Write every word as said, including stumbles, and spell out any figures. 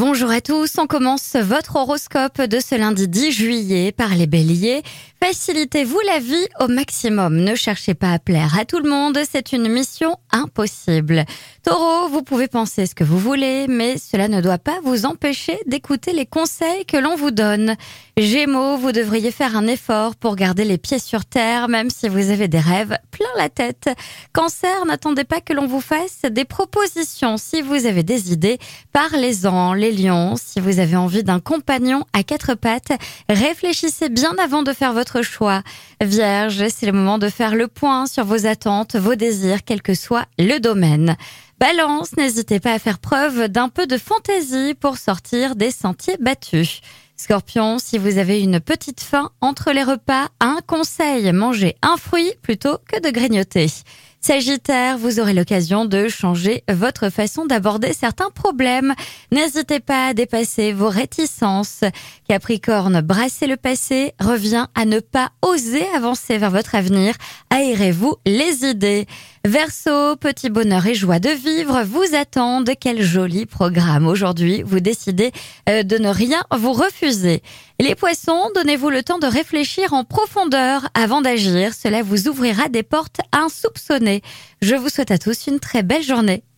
Bonjour à tous, on commence votre horoscope de ce lundi dix juillet par les Béliers. Facilitez-vous la vie au maximum, ne cherchez pas à plaire à tout le monde, c'est une mission impossible. Taureau, vous pouvez penser ce que vous voulez, mais cela ne doit pas vous empêcher d'écouter les conseils que l'on vous donne. Gémeaux, vous devriez faire un effort pour garder les pieds sur terre, même si vous avez des rêves plein la tête. Cancer, n'attendez pas que l'on vous fasse des propositions, si vous avez des idées, parlez-en. Les lions, si vous avez envie d'un compagnon à quatre pattes, réfléchissez bien avant de faire votre choix. Vierge, c'est le moment de faire le point sur vos attentes, vos désirs, quel que soit le domaine. Balance, n'hésitez pas à faire preuve d'un peu de fantaisie pour sortir des sentiers battus. Scorpion, si vous avez une petite faim entre les repas, un conseil, mangez un fruit plutôt que de grignoter. Sagittaire, vous aurez l'occasion de changer votre façon d'aborder certains problèmes. N'hésitez pas à dépasser vos réticences. Capricorne, brassez le passé, revient à ne pas oser avancer vers votre avenir. Aérez-vous les idées. Verseau, petit bonheur et joie de vivre vous attendent. Quel joli programme. Aujourd'hui, vous décidez de ne rien vous refuser. Les poissons, donnez-vous le temps de réfléchir en profondeur avant d'agir. Cela vous ouvrira des portes insoupçonnées. Je vous souhaite à tous une très belle journée.